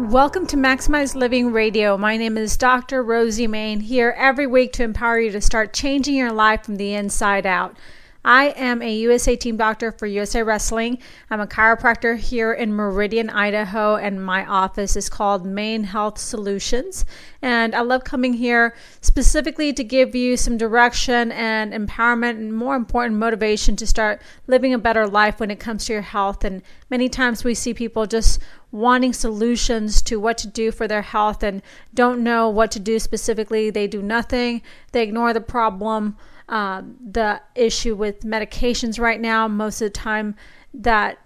Welcome to Maximized Living Radio. My name is Dr. Rosie Main, here every week to empower you to start changing your life from the inside out. I am a USA team doctor for USA Wrestling. I'm a chiropractor here in Meridian, Idaho, and my office is called Main Health Solutions. And I love coming here specifically to give you some direction and empowerment and, more important, motivation to start living a better life when it comes to your health. And many times we see people just wanting solutions to what to do for their health and don't know what to do specifically. They do nothing. They ignore the problem. The issue with medications right now, most of the time, that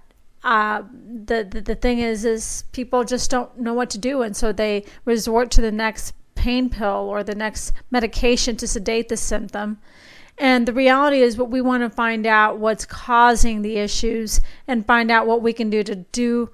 the thing is people just don't know what to do, and so they resort to the next pain pill or the next medication to sedate the symptom. And the reality is, what we want to find out what's causing the issues and find out what we can do to do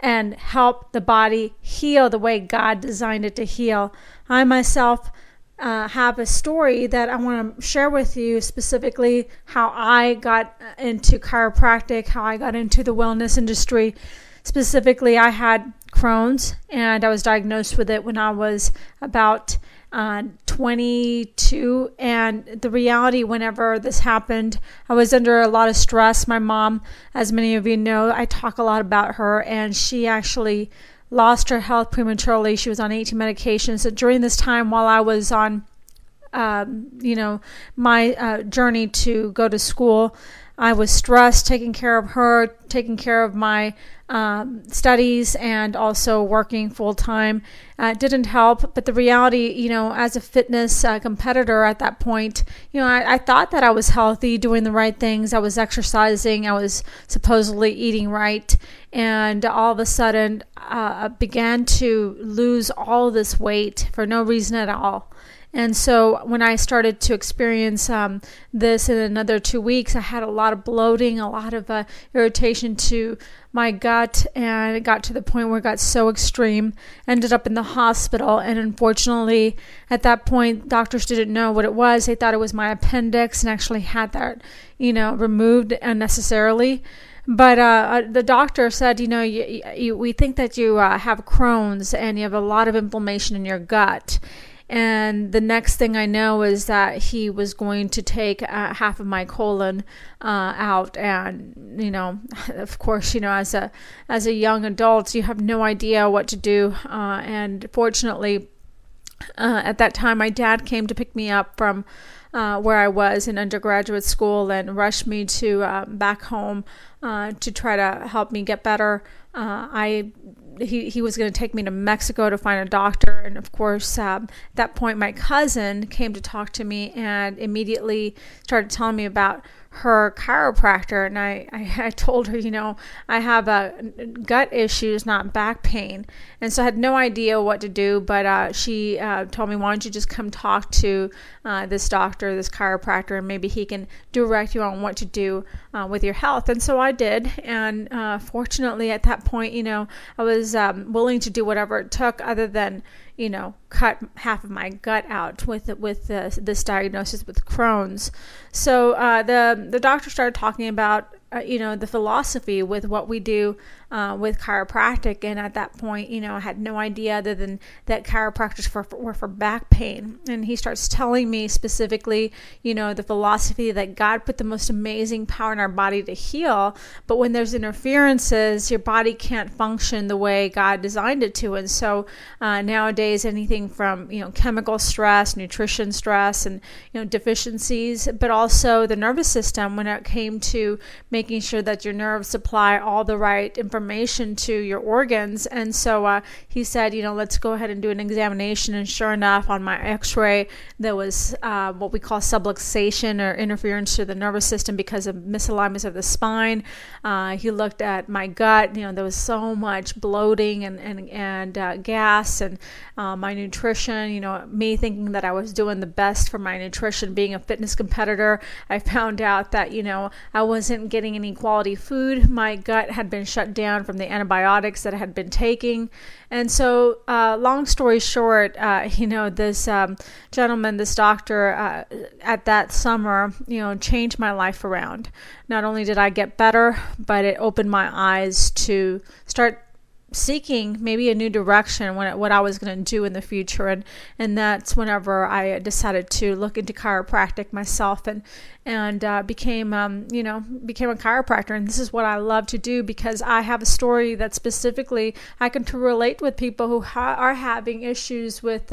and help the body heal the way God designed it to heal. I myself have a story that I want to share with you, specifically how I got into chiropractic, how I got into the wellness industry. Specifically, I had Crohn's, and I was diagnosed with it when I was about 22. And the reality, whenever this happened, I was under a lot of stress. My mom, as many of you know, I talk a lot about her, and she actually lost her health prematurely. She was on 18 medications. So during this time, while I was on, my journey to go to school, I was stressed, taking care of her, taking care of my studies, and also working full time. It didn't help. But the reality, as a fitness competitor at that point, I thought that I was healthy, doing the right things. I was exercising. I was supposedly eating right. And all of a sudden, began to lose all this weight for no reason at all. And so when I started to experience this in another 2 weeks, I had a lot of bloating, a lot of irritation to my gut, and it got to the point where it got so extreme, ended up in the hospital. And unfortunately, at that point, doctors didn't know what it was. They thought it was my appendix and actually had that, removed unnecessarily. But the doctor said, we think that you have Crohn's and you have a lot of inflammation in your gut. And the next thing I know is that he was going to take half of my colon out. And, of course, as a young adult, you have no idea what to do. And fortunately, at that time, my dad came to pick me up from where I was in undergraduate school and rushed me to back home to try to help me get better. He was going to take me to Mexico to find a doctor. And of course, at that point, my cousin came to talk to me and immediately started telling me about her chiropractor. And I told her, I have gut issues, not back pain. And so I had no idea what to do. But she told me, why don't you just come talk to this doctor, this chiropractor, and maybe he can direct you on what to do with your health. And so I did. And fortunately, at that point, I was willing to do whatever it took, other than cut half of my gut out with this diagnosis with Crohn's. So the doctor started talking about the philosophy with what we do with chiropractic. And at that point, I had no idea other than that chiropractors were for back pain. And he starts telling me specifically, the philosophy that God put the most amazing power in our body to heal. But when there's interferences, your body can't function the way God designed it to. And so nowadays, anything from, chemical stress, nutrition stress, and, deficiencies, but also the nervous system, when it came to making making sure that your nerves supply all the right information to your organs. And so he said, you know, let's go ahead and do an examination. And sure enough, on my x-ray, there was what we call subluxation or interference to the nervous system because of misalignments of the spine. He looked at my gut. You know, there was so much bloating and gas and my nutrition, you know, me thinking that I was doing the best for my nutrition, being a fitness competitor. I found out that, you know, I wasn't getting any quality food. My gut had been shut down from the antibiotics that I had been taking. And so long story short, you know, this gentleman, this doctor at that summer, you know, changed my life around. Not only did I get better, but it opened my eyes to start seeking maybe a new direction when what I was going to do in the future. And that's whenever I decided to look into chiropractic myself and became, you know, became a chiropractor. And this is what I love to do because I have a story that specifically I can relate with people who are having issues with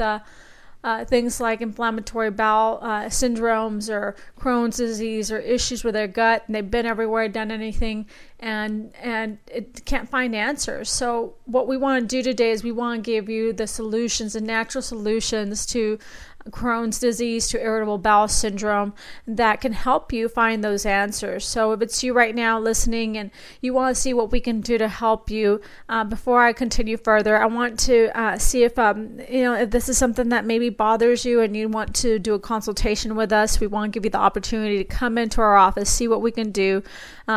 things like inflammatory bowel syndromes or Crohn's disease or issues with their gut, and they've been everywhere, done anything, and it can't find answers. So what we want to do today is we want to give you the solutions, the natural solutions to Crohn's disease, to irritable bowel syndrome, that can help you find those answers. So if it's you right now listening and you want to see what we can do to help you, before I continue further, I want to see if you know, if this is something that maybe bothers you and you want to do a consultation with us. We want to give you the opportunity to come into our office, see what we can do.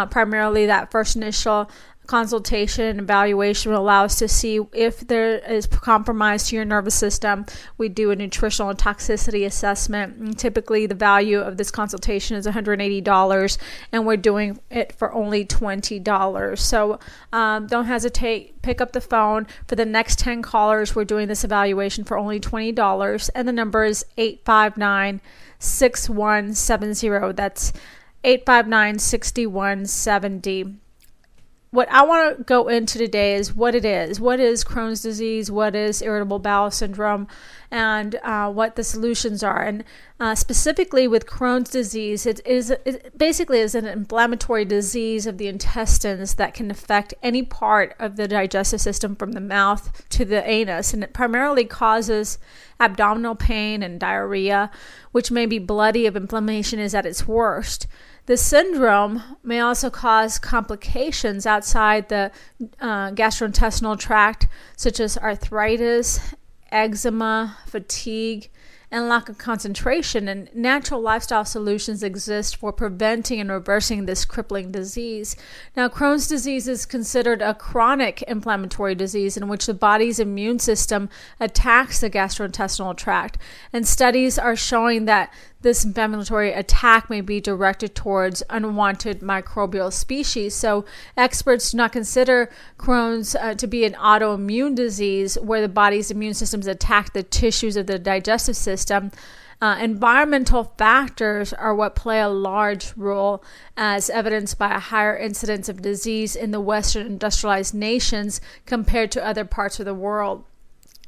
Primarily that first initial consultation and evaluation will allow us to see if there is compromise to your nervous system. We do a nutritional and toxicity assessment. And typically, the value of this consultation is $180, and we're doing it for only $20. So don't hesitate. Pick up the phone. For the next 10 callers, we're doing this evaluation for only $20, and the number is 859-6170. That's 859-6170. What I want to go into today is what it is. What is Crohn's disease? What is irritable bowel syndrome? And what the solutions are. And specifically with Crohn's disease, it basically is an inflammatory disease of the intestines that can affect any part of the digestive system from the mouth to the anus. And it primarily causes abdominal pain and diarrhea, which may be bloody if inflammation is at its worst. This syndrome may also cause complications outside the gastrointestinal tract, such as arthritis, eczema, fatigue, and lack of concentration. And natural lifestyle solutions exist for preventing and reversing this crippling disease. Now, Crohn's disease is considered a chronic inflammatory disease in which the body's immune system attacks the gastrointestinal tract. And studies are showing that this inflammatory attack may be directed towards unwanted microbial species. So experts do not consider Crohn's to be an autoimmune disease where the body's immune systems attack the tissues of the digestive system. Environmental factors are what play a large role, as evidenced by a higher incidence of disease in the Western industrialized nations compared to other parts of the world.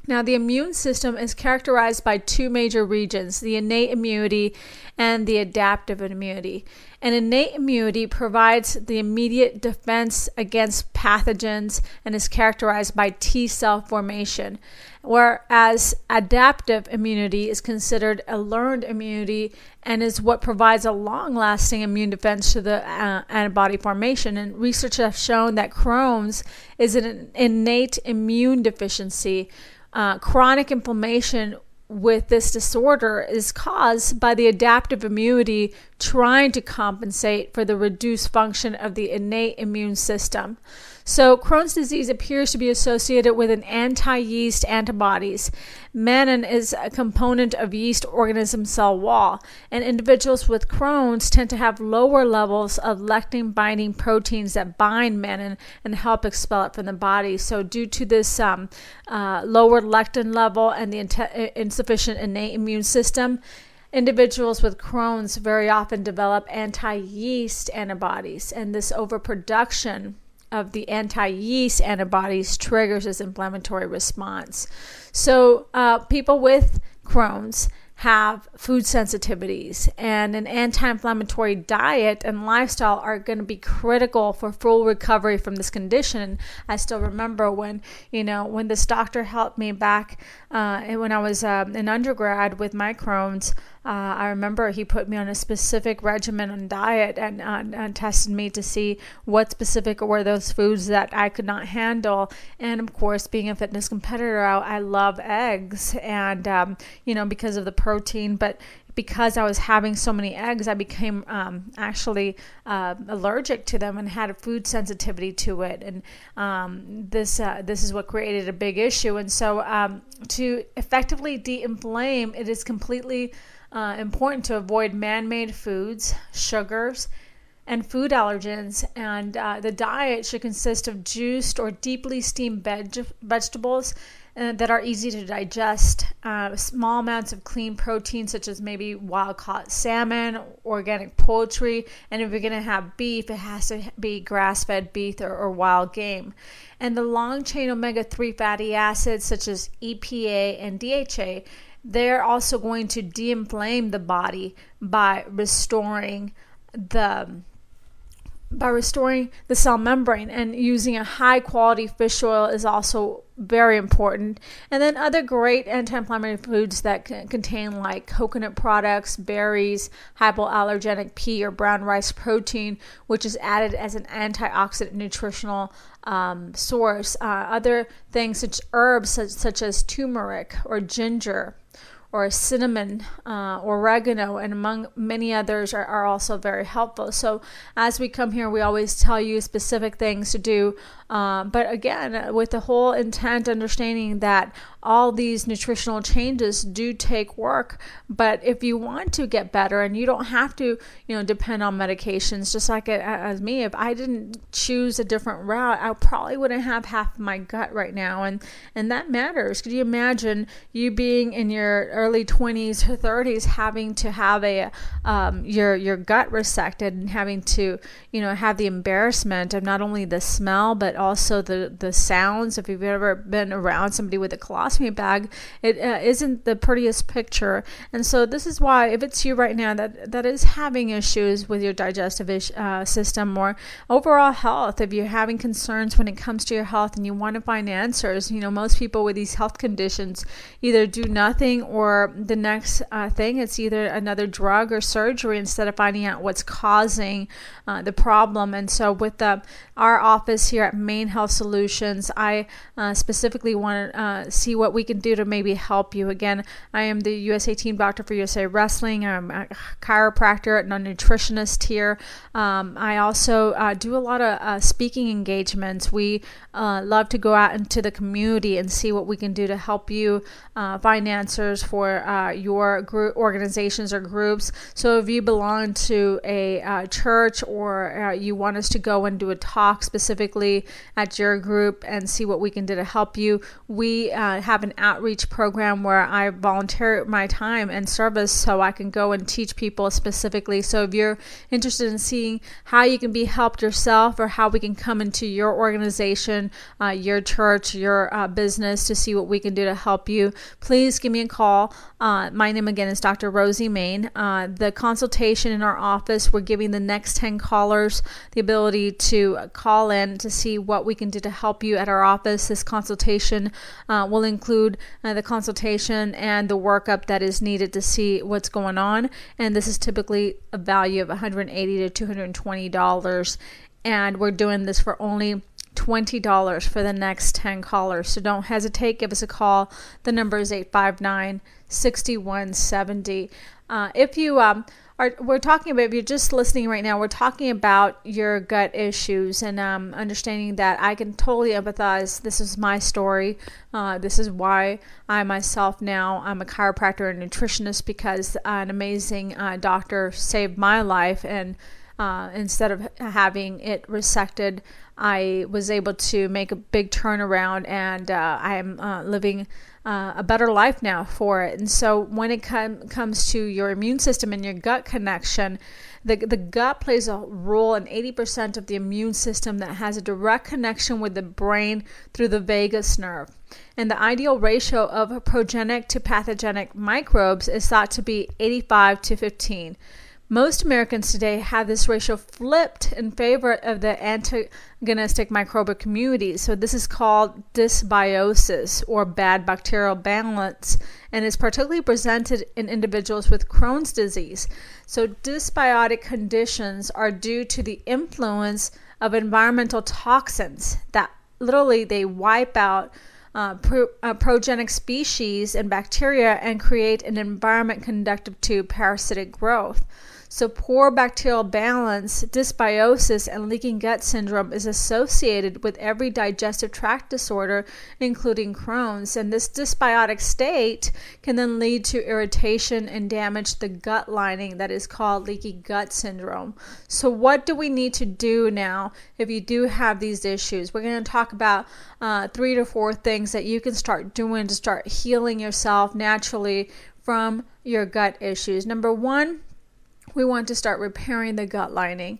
Now, the immune system is characterized by two major regions, the innate immunity and the adaptive immunity. And innate immunity provides the immediate defense against pathogens and is characterized by T cell formation, whereas adaptive immunity is considered a learned immunity and is what provides a long-lasting immune defense to the antibody formation. And research has shown that Crohn's is an innate immune deficiency. Chronic inflammation with this disorder is caused by the adaptive immunity trying to compensate for the reduced function of the innate immune system. So Crohn's disease appears to be associated with an anti-yeast antibodies. Mannan is a component of yeast organism cell wall, and individuals with Crohn's tend to have lower levels of lectin-binding proteins that bind mannan and help expel it from the body. So due to this lower lectin level and the insufficient innate immune system, individuals with Crohn's very often develop anti-yeast antibodies, and this overproduction of the anti-yeast antibodies triggers this inflammatory response. So people with Crohn's have food sensitivities, and an anti-inflammatory diet and lifestyle are going to be critical for full recovery from this condition. I still remember when this doctor helped me back when I was an undergrad with my Crohn's. I remember he put me on a specific regimen and diet and tested me to see what specific were those foods that I could not handle. And of course, being a fitness competitor, I love eggs, and because of the protein, but because I was having so many eggs, I became actually allergic to them and had a food sensitivity to it. And this is what created a big issue. And so to effectively de-inflame, it is completely important to avoid man-made foods, sugars, and food allergens, and the diet should consist of juiced or deeply steamed vegetables that are easy to digest, small amounts of clean protein such as maybe wild-caught salmon, organic poultry, and if you're going to have beef, it has to be grass-fed beef or wild game. And the long-chain omega-3 fatty acids such as EPA and DHA, they're also going to de-inflame the body by restoring the cell membrane, and using a high quality fish oil is also very important. And then other great anti-inflammatory foods that contain like coconut products, berries, hypoallergenic pea or brown rice protein, which is added as an antioxidant nutritional source. Other things such herbs such as turmeric or ginger, or cinnamon, oregano, and among many others are also very helpful. So as we come here, we always tell you specific things to do. But again, with the whole intent, understanding that all these nutritional changes do take work. But if you want to get better, and you don't have to, depend on medications, just like as me, if I didn't choose a different route, I probably wouldn't have half of my gut right now. And that matters. Could you imagine you being in your early 20s or 30s having to have your gut resected, and having to, have the embarrassment of not only the smell, but also the sounds? If you've ever been around somebody with a colostomy bag, it isn't the prettiest picture. And so this is why, if it's you right now that is having issues with your digestive system or overall health, if you're having concerns when it comes to your health and you want to find answers, most people with these health conditions either do nothing, or the next thing, it's either another drug or surgery instead of finding out what's causing the problem. And so with our office here at Main Health Solutions, I specifically want to see what we can do to maybe help you. Again, I am the USA team doctor for USA Wrestling. I'm a chiropractor and a nutritionist here. I also do a lot of speaking engagements. We love to go out into the community and see what we can do to help you find answers for your group, organizations, or groups. So if you belong to a church, or you want us to go and do a talk specifically at your group and see what we can do to help you, we have an outreach program where I volunteer my time and service so I can go and teach people specifically. So if you're interested in seeing how you can be helped yourself, or how we can come into your organization, your church, your business, to see what we can do to help you, please give me a call. My name again is Dr. Rosie Main. The consultation in our office, we're giving the next 10 callers the ability to call in to see what we can do to help you at our office. This consultation will include the consultation and the workup that is needed to see what's going on. And this is typically a value of $180 to $220. And we're doing this for only $20 for the next 10 callers. So don't hesitate. Give us a call. The number is 859-6170. If you're just listening right now, we're talking about your gut issues, and understanding that I can totally empathize. This is my story. This is why I myself now, I'm a chiropractor and nutritionist, because an amazing doctor saved my life, and Instead of having it resected, I was able to make a big turnaround, and I'm living a better life now for it. And so when it comes to your immune system and your gut connection, the gut plays a role in 80% of the immune system that has a direct connection with the brain through the vagus nerve. And the ideal ratio of progenic to pathogenic microbes is thought to be 85-15. Most Americans today have this ratio flipped in favor of the antagonistic microbial community. So this is called dysbiosis, or bad bacterial balance, and is particularly presented in individuals with Crohn's disease. So dysbiotic conditions are due to the influence of environmental toxins that literally they wipe out progenic species and bacteria and create an environment conducive to parasitic growth. So poor bacterial balance, dysbiosis, and leaking gut syndrome is associated with every digestive tract disorder, including Crohn's. And this dysbiotic state can then lead to irritation and damage the gut lining that is called leaky gut syndrome. So what do we need to do now if you do have these issues? We're going to talk about 3 to 4 things that you can start doing to start healing yourself naturally from your gut issues. Number one, we want to start repairing the gut lining.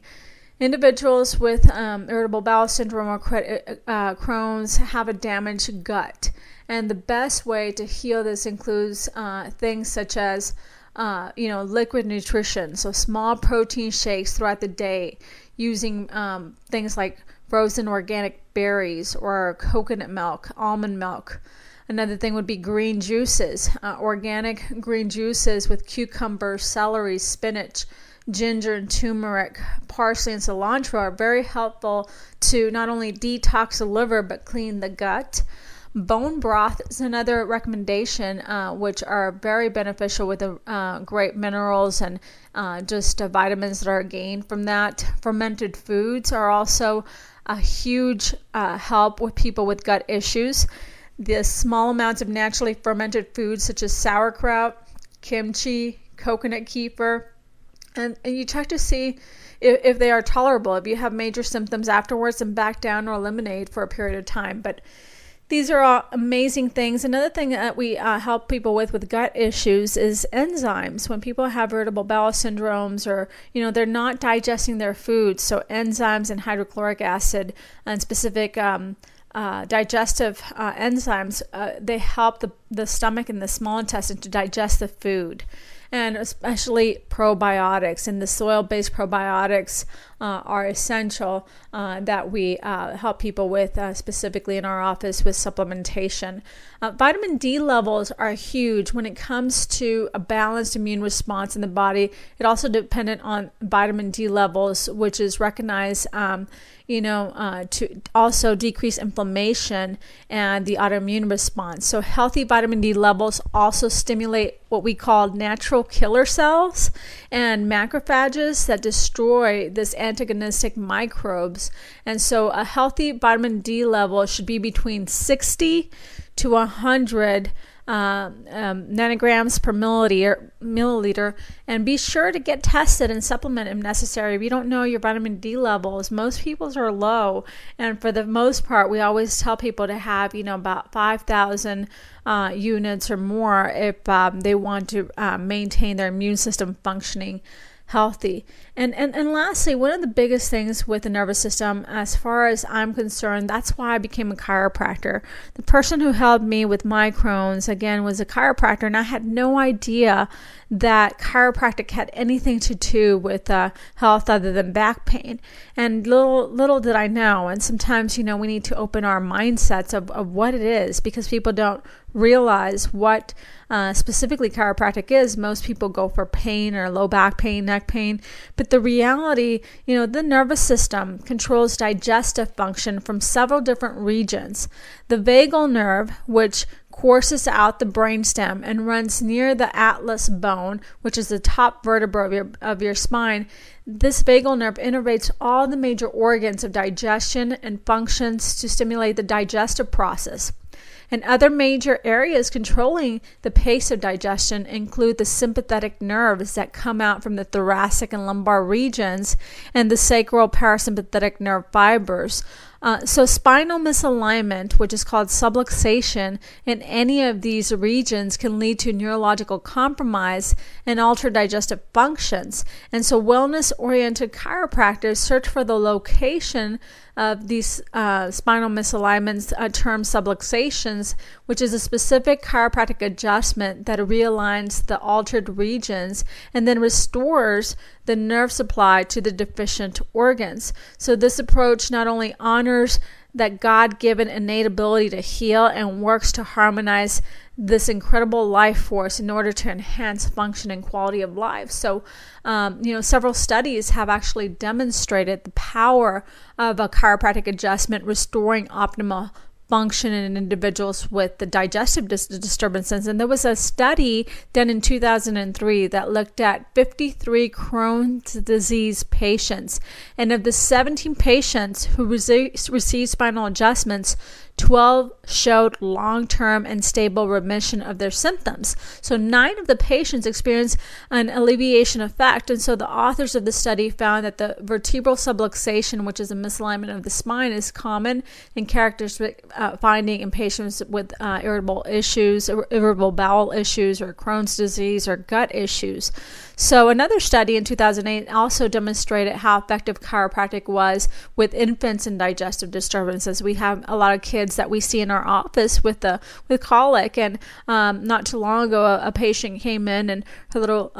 Individuals with irritable bowel syndrome or Crohn's have a damaged gut. And the best way to heal this includes things such as liquid nutrition. So small protein shakes throughout the day, using things like frozen organic berries or coconut milk, almond milk. Another thing would be green juices, organic green juices with cucumber, celery, spinach, ginger and turmeric, parsley and cilantro are very helpful to not only detox the liver but clean the gut. Bone broth is another recommendation, which are very beneficial with great minerals and just vitamins that are gained from that. Fermented foods are also a huge help with people with gut issues. The small amounts of naturally fermented foods such as sauerkraut, kimchi, coconut kefir, and you check to see if they are tolerable, if you have major symptoms afterwards, and back down or eliminate for a period of time. But these are all amazing things. Another thing that we help people with gut issues is enzymes. When people have irritable bowel syndromes or, they're not digesting their food, so enzymes and hydrochloric acid and specific digestive enzymes, they help the stomach and the small intestine to digest the food, and especially probiotics, and the soil-based probiotics are essential that we help people with, specifically in our office with supplementation. Vitamin D levels are huge when it comes to a balanced immune response in the body. It also dependent on vitamin D levels, which is recognized to also decrease inflammation and the autoimmune response. So healthy vitamin D levels also stimulate what we call natural killer cells and macrophages that destroy this antagonistic microbes. And so a healthy vitamin D level should be between 60 to 100 nanograms per milliliter, and be sure to get tested and supplement if necessary. If you don't know your vitamin D levels, most people's are low, and for the most part, we always tell people to have about 5,000 units or more if they want to maintain their immune system functioning healthy. And lastly, one of the biggest things with the nervous system, as far as I'm concerned, that's why I became a chiropractor. The person who helped me with my Crohn's, again, was a chiropractor, and I had no idea that chiropractic had anything to do with health other than back pain. And little did I know. And sometimes, we need to open our mindsets of what it is, because people don't realize what specifically chiropractic is. Most people go for pain or low back pain, neck pain. But the reality, the nervous system controls digestive function from several different regions. The vagal nerve, which courses out the brainstem and runs near the atlas bone, which is the top vertebra of your spine. This vagal nerve innervates all the major organs of digestion and functions to stimulate the digestive process. And other major areas controlling the pace of digestion include the sympathetic nerves that come out from the thoracic and lumbar regions and the sacral parasympathetic nerve fibers. So spinal misalignment, which is called subluxation, in any of these regions can lead to neurological compromise and altered digestive functions. And so wellness-oriented chiropractors search for the location of these spinal misalignments, termed subluxations, which is a specific chiropractic adjustment that realigns the altered regions and then restores the nerve supply to the deficient organs. So this approach not only honors that God-given innate ability to heal and works to harmonize this incredible life force in order to enhance function and quality of life. So, several studies have actually demonstrated the power of a chiropractic adjustment restoring optimal function in individuals with the digestive disturbances. And there was a study done in 2003 that looked at 53 Crohn's disease patients. And of the 17 patients who received spinal adjustments, 12 showed long-term and stable remission of their symptoms. So 9 of the patients experienced an alleviation effect. And so the authors of the study found that the vertebral subluxation, which is a misalignment of the spine, is common and characteristic finding in patients with irritable issues, irritable bowel issues, or Crohn's disease, or gut issues. So another study in 2008 also demonstrated how effective chiropractic was with infants and digestive disturbances. We have a lot of kids that we see in our office with colic, and not too long ago a patient came in and her little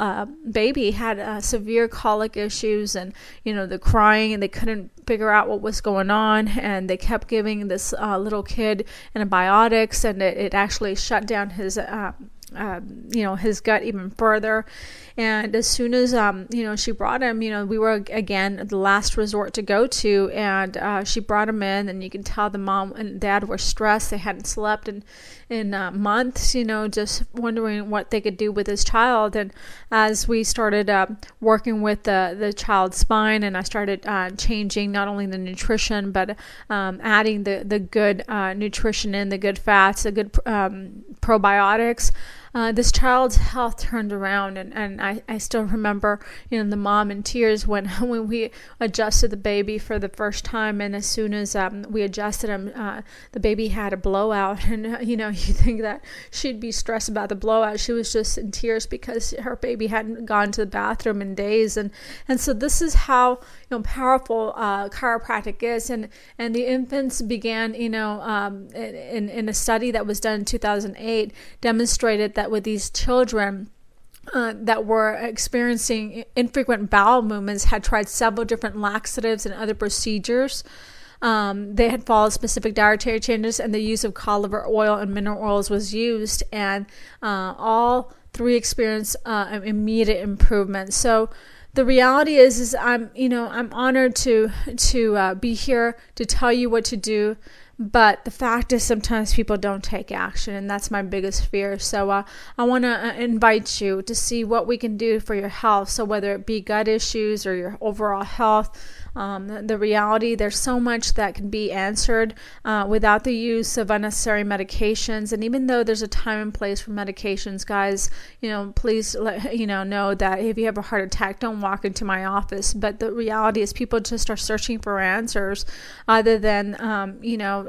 baby had severe colic issues, and the crying, and they couldn't figure out what was going on, and they kept giving this little kid antibiotics, and it actually shut down his gut even further. And as soon as she brought him, we were again the last resort to go to, and she brought him in, and you can tell the mom and dad were stressed. They hadn't slept in months, just wondering what they could do with his child. And as we started working with the child's spine, and I started changing not only the nutrition, but adding the good nutrition in, the good fats, the good probiotics, this child's health turned around, and I still remember, the mom in tears when we adjusted the baby for the first time, and as soon as we adjusted him, the baby had a blowout, and you think that she'd be stressed about the blowout. She was just in tears because her baby hadn't gone to the bathroom in days, and so this is how powerful chiropractic is, and the infants began, in a study that was done in 2008 demonstrated that with these children that were experiencing infrequent bowel movements had tried several different laxatives and other procedures. They had followed specific dietary changes, and the use of coliver oil and mineral oils was used, and all 3 experienced immediate improvement. So the reality is I'm honored to be here to tell you what to do. But the fact is sometimes people don't take action, and that's my biggest fear. So I want to invite you to see what we can do for your health. So whether it be gut issues or your overall health, the reality, there's so much that can be answered without the use of unnecessary medications. And even though there's a time and place for medications, guys, please know that if you have a heart attack, don't walk into my office. But the reality is people just are searching for answers other than,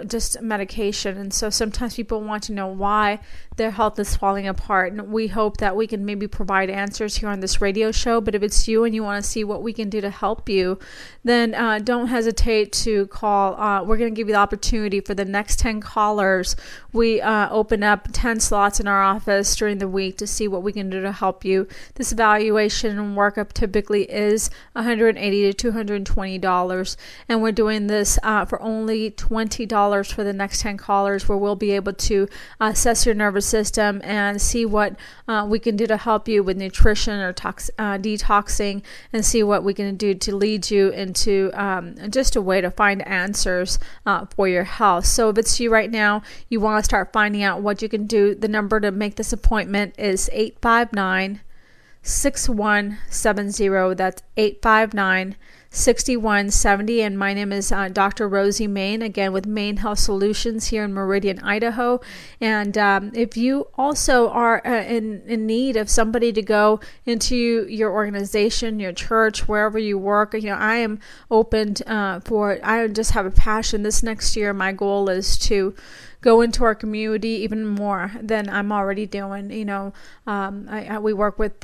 just medication. And so sometimes people want to know why their health is falling apart. And we hope that we can maybe provide answers here on this radio show. But if it's you and you want to see what we can do to help you, then don't hesitate to call. We're going to give you the opportunity for the next 10 callers. We open up 10 slots in our office during the week to see what we can do to help you. This evaluation and workup typically is $180 to $220. And we're doing this for only $20 for the next 10 callers, where we'll be able to assess your nervous system and see what we can do to help you with nutrition or detoxing, and see what we can do to lead you into just a way to find answers for your health. So if it's you right now, you want to start finding out what you can do, the number to make this appointment is 859-6170. That's 859-6170. 6170, and my name is Dr. Rosie Main, again with Main Health Solutions here in Meridian, Idaho. And if you also are in need of somebody to go into your organization, your church, wherever you work, you know, I am open for it. I just have a passion. This next year, my goal is to go into our community even more than I'm already doing. You know, we work with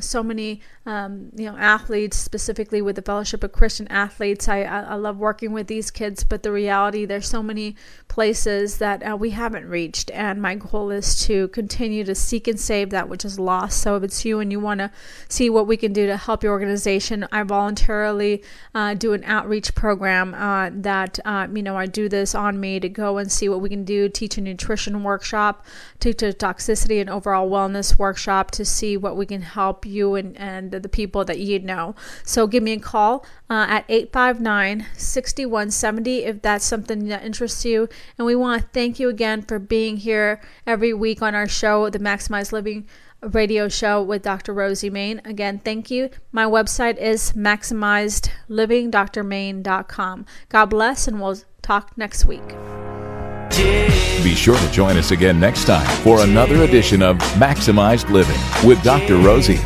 so many athletes, specifically with the Fellowship of Christian Athletes. I love working with these kids, but the reality, there's so many places that we haven't reached, and my goal is to continue to seek and save that which is lost. So if it's you and you want to see what we can do to help your organization, I voluntarily do an outreach program that I do this on me to go and see what we can do. Teach a nutrition workshop, teach a toxicity and overall wellness workshop to see what we can help you and the people that you know. So give me a call at 859-6170 if that's something that interests you. And we want to thank you again for being here every week on our show, the Maximized Living radio show with Dr. Rosie Main. Again, thank you. My website is maximizedlivingdrmain.com. God bless, and we'll talk next week. Be sure to join us again next time for another edition of Maximized Living with Dr. Rosie.